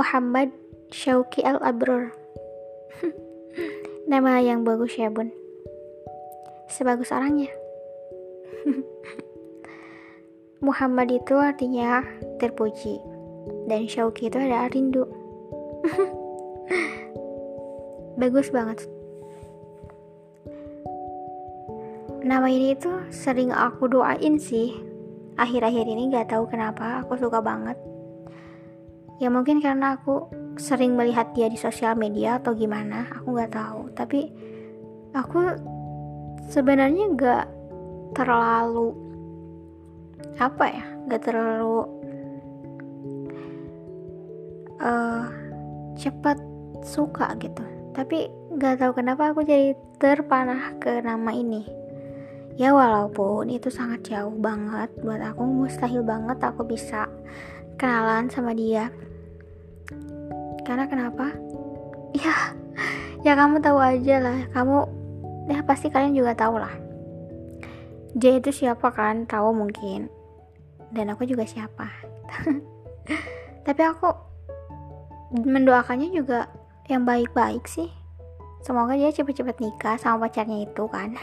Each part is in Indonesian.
Muhammad Syauki Al-Abrur. Nama yang bagus ya, Bun. Sebagus orangnya. Muhammad itu artinya terpuji, dan Syauki itu adalah rindu. Bagus banget. Nama ini tuh sering aku doain sih. Akhir-akhir ini gak tahu kenapa aku suka banget. Ya mungkin karena aku sering melihat dia di sosial media atau gimana, aku gak tahu. Tapi aku sebenarnya gak terlalu cepat suka gitu. Tapi gak tahu kenapa aku jadi terpanah ke nama ini. Ya walaupun itu sangat jauh banget buat aku, mustahil banget aku bisa kenalan sama dia. Karena kenapa? Ya kamu tahu aja lah. Pasti kalian juga tahu lah. Dia itu siapa kan? Tahu mungkin. Dan aku juga siapa. Tapi aku mendoakannya juga yang baik-baik sih. Semoga dia cepat-cepat nikah sama pacarnya itu kan.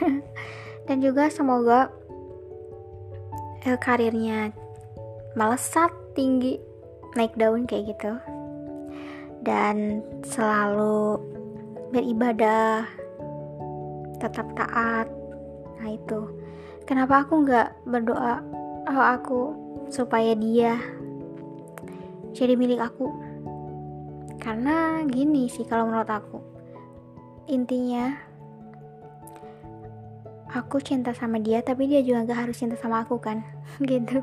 Dan juga semoga karirnya melesat tinggi, naik daun kayak gitu. Dan selalu beribadah, tetap taat. Nah itu, kenapa aku gak berdoa supaya dia jadi milik aku? Karena gini sih kalau menurut aku. Intinya aku cinta sama dia, tapi dia juga gak harus cinta sama aku kan, gitu.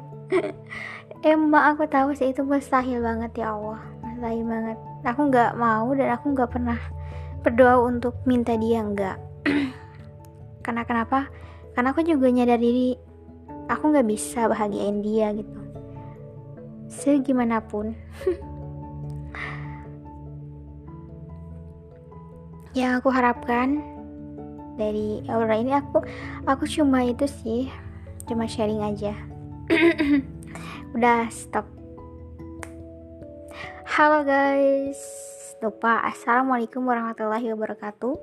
Aku tahu sih itu mustahil banget, ya Allah, mustahil banget. Aku gak mau dan aku gak pernah berdoa untuk minta dia, enggak. Karena kenapa? Karena aku juga nyadar diri aku gak bisa bahagiain dia gitu segimanapun. Yang aku harapkan dari aura ini, aku cuma itu sih, cuma sharing aja. Udah stop. Halo guys, lupa. Assalamualaikum warahmatullahi wabarakatuh.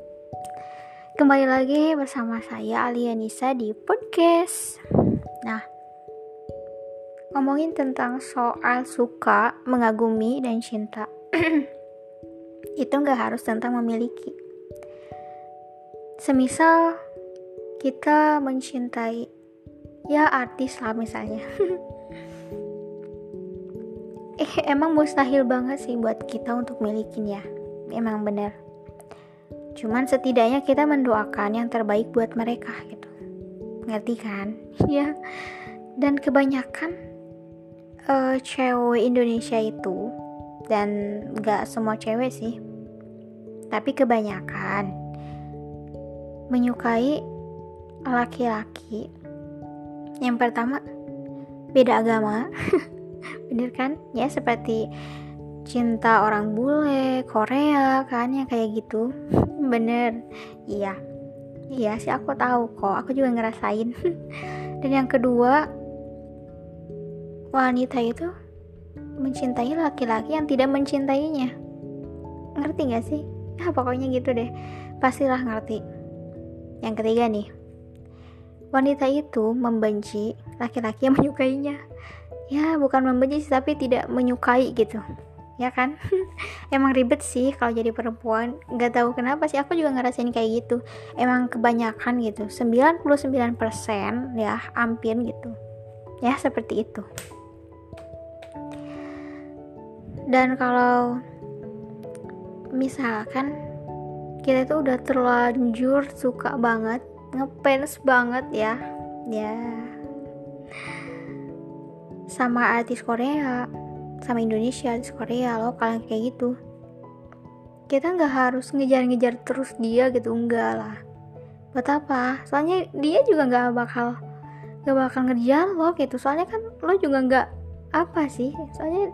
Kembali lagi bersama saya Alianisa di podcast. Nah, ngomongin tentang soal suka, mengagumi, dan cinta. Itu gak harus tentang memiliki. Semisal kita mencintai ya artis lah misalnya. Emang mustahil banget sih buat kita untuk milikin ya. Emang bener. Cuman setidaknya kita mendoakan yang terbaik buat mereka gitu. Ngerti kan? Ya. Dan kebanyakan cewek Indonesia itu, dan gak semua cewek sih, tapi kebanyakan menyukai laki-laki yang pertama beda agama. Bener kan? Ya seperti cinta orang bule, Korea kan, yang kayak gitu. Bener. Iya sih, aku tahu kok, aku juga ngerasain. Dan yang kedua, wanita itu mencintai laki-laki yang tidak mencintainya. Ngerti gak sih? Pokoknya gitu deh, pastilah ngerti. Yang ketiga nih, wanita itu membenci laki-laki yang menyukainya. Ya bukan membenci sih, tapi tidak menyukai gitu. Ya kan? Emang ribet sih kalau jadi perempuan. Gak tahu kenapa sih, aku juga ngerasain kayak gitu. Emang kebanyakan gitu, 99% ya, hampir gitu. Ya seperti itu. Dan kalau misalkan kita itu udah terlanjur suka banget, ngefans banget ya sama artis Korea, sama Indonesia, artis Korea lokal kayak gitu, kita nggak harus ngejar-ngejar terus dia gitu, enggak lah. Buat apa? Soalnya dia juga nggak bakal ngejar lo gitu. Soalnya kan lo juga soalnya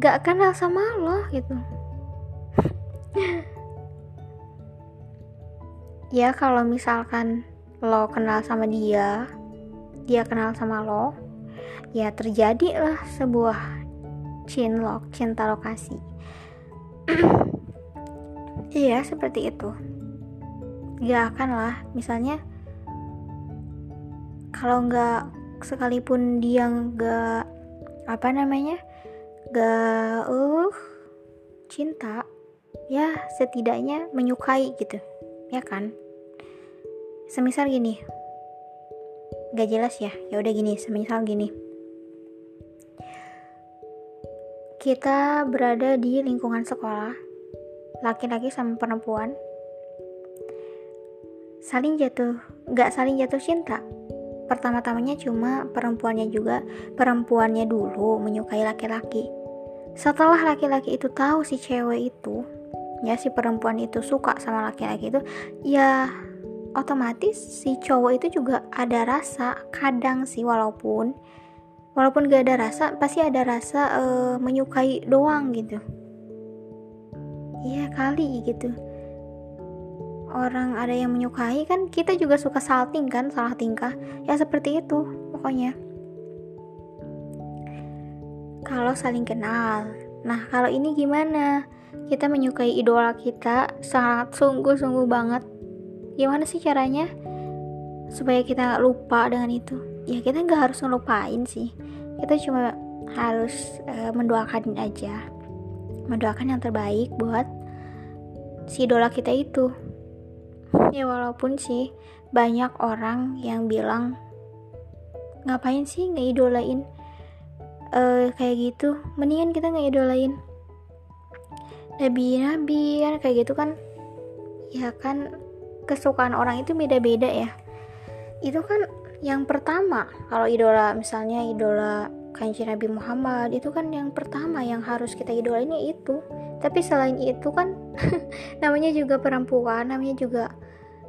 nggak kenal sama lo gitu. Ya kalau misalkan lo kenal sama dia, dia kenal sama lo, ya terjadilah sebuah Cinlok, cinta lokasi. Iya, seperti itu. Gak akan lah, misalnya kalau gak, sekalipun dia gak gak cinta, ya setidaknya menyukai gitu, ya kan? Semisal gini, gak jelas ya, yaudah gini, semisal gini, kita berada di lingkungan sekolah, laki-laki sama perempuan gak saling jatuh cinta. Pertama-tamanya cuma perempuannya dulu menyukai laki-laki. Setelah laki-laki itu tahu si cewek itu, ya si perempuan itu suka sama laki-laki itu, ya otomatis si cowok itu juga ada rasa. Kadang sih, walaupun gak ada rasa, pasti ada rasa menyukai doang gitu. Iya kali gitu. Orang ada yang menyukai kan, kita juga suka salting kan, salah tingkah. Ya seperti itu pokoknya. Kalau saling kenal. Nah, kalau ini gimana? Kita menyukai idola kita sangat sungguh-sungguh banget. Gimana sih caranya supaya kita gak lupa dengan itu? Ya kita gak harus ngelupain sih. Kita cuma harus mendoakan aja. Mendoakan yang terbaik buat si idola kita itu. Ya walaupun sih banyak orang yang bilang, ngapain sih ngeidolain kayak gitu, mendingan kita ngeidolain nabi-nabi kan, kayak gitu kan. Ya kan, kesukaan orang itu beda-beda ya. Itu kan yang pertama, kalau idola, misalnya idola kanji Nabi Muhammad, itu kan yang pertama yang harus kita idolain ya itu. Tapi selain itu kan namanya juga perempuan, namanya juga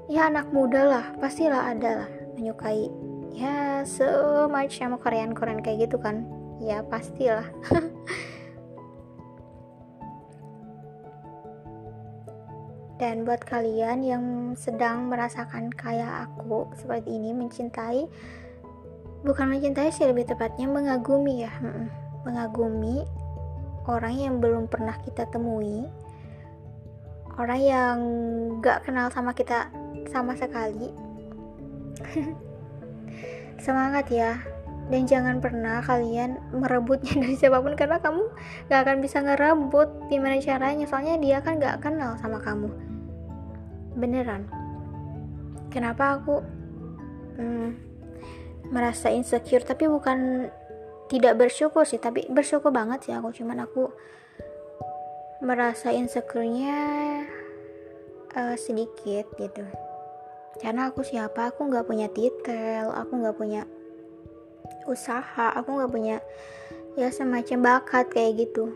ya anak muda lah, pastilah ada lah menyukai ya so much sama Korean kayak gitu kan. Ya pastilah. Dan buat kalian yang sedang merasakan kayak aku seperti ini, bukan mencintai sih, lebih tepatnya mengagumi ya, mengagumi orang yang belum pernah kita temui, orang yang gak kenal sama kita sama sekali. Semangat ya. Dan jangan pernah kalian merebutnya dari siapapun, karena kamu gak akan bisa ngerebut gimana caranya, soalnya dia kan gak kenal sama kamu. Beneran. Kenapa aku merasa insecure, tapi bukan tidak bersyukur sih, tapi bersyukur banget sih aku, cuman aku merasa insecure-nya sedikit gitu. Karena aku siapa, aku gak punya titel, aku gak punya usaha, aku nggak punya ya semacam bakat kayak gitu.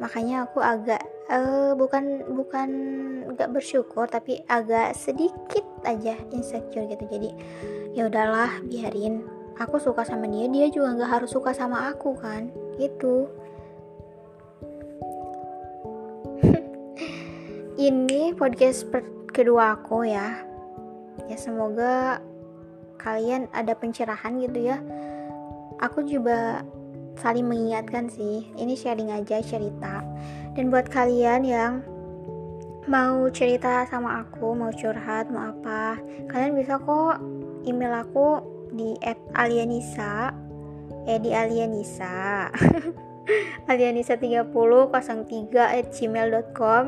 Makanya aku agak bukan nggak bersyukur, tapi agak sedikit aja insecure gitu. Jadi ya udahlah, biarin, aku suka sama dia, dia juga nggak harus suka sama aku kan gitu. Ini podcast kedua aku ya semoga kalian ada pencerahan gitu ya. Aku juga saling mengingatkan sih, ini sharing aja, cerita. Dan buat kalian yang mau cerita sama aku, mau curhat, mau apa, kalian bisa kok email aku di alianisa alianisa30303@gmail.com.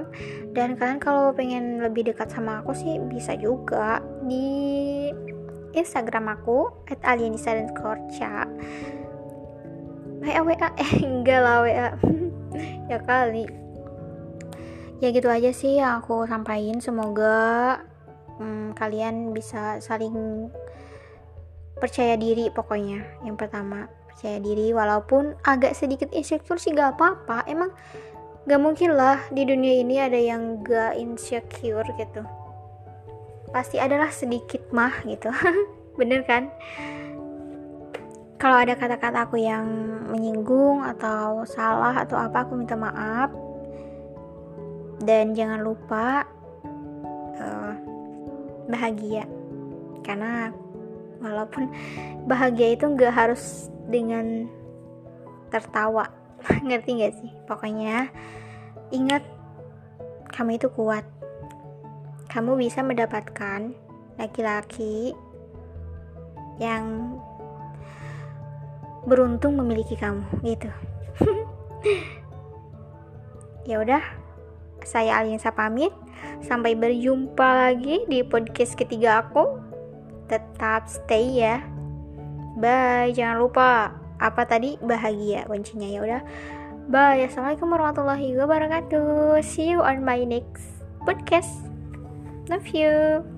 dan kalian kalau pengen lebih dekat sama aku sih bisa juga di Instagram aku @alianisa_ca. WA enggak lah WA. Ya kali. Ya gitu aja sih yang aku sampaikan. Semoga kalian bisa saling percaya diri pokoknya. Yang pertama, percaya diri walaupun agak sedikit insecure sih gak apa-apa. Emang gak mungkin lah di dunia ini ada yang gak insecure gitu. Pasti adalah sedikit mah gitu. Bener kan? Kalau ada kata-kata aku yang menyinggung atau salah atau apa, aku minta maaf. Dan jangan lupa bahagia, karena walaupun bahagia itu gak harus dengan tertawa. Ngerti gak sih? Pokoknya ingat, kamu itu kuat. Kamu bisa mendapatkan laki-laki yang beruntung memiliki kamu, gitu. Ya udah, saya Alianisa pamit. Sampai berjumpa lagi di podcast ketiga aku. Tetap stay ya. Bye, jangan lupa apa tadi? Bahagia kuncinya, ya udah. Bye. Assalamualaikum warahmatullahi wabarakatuh. See you on my next podcast. Love you.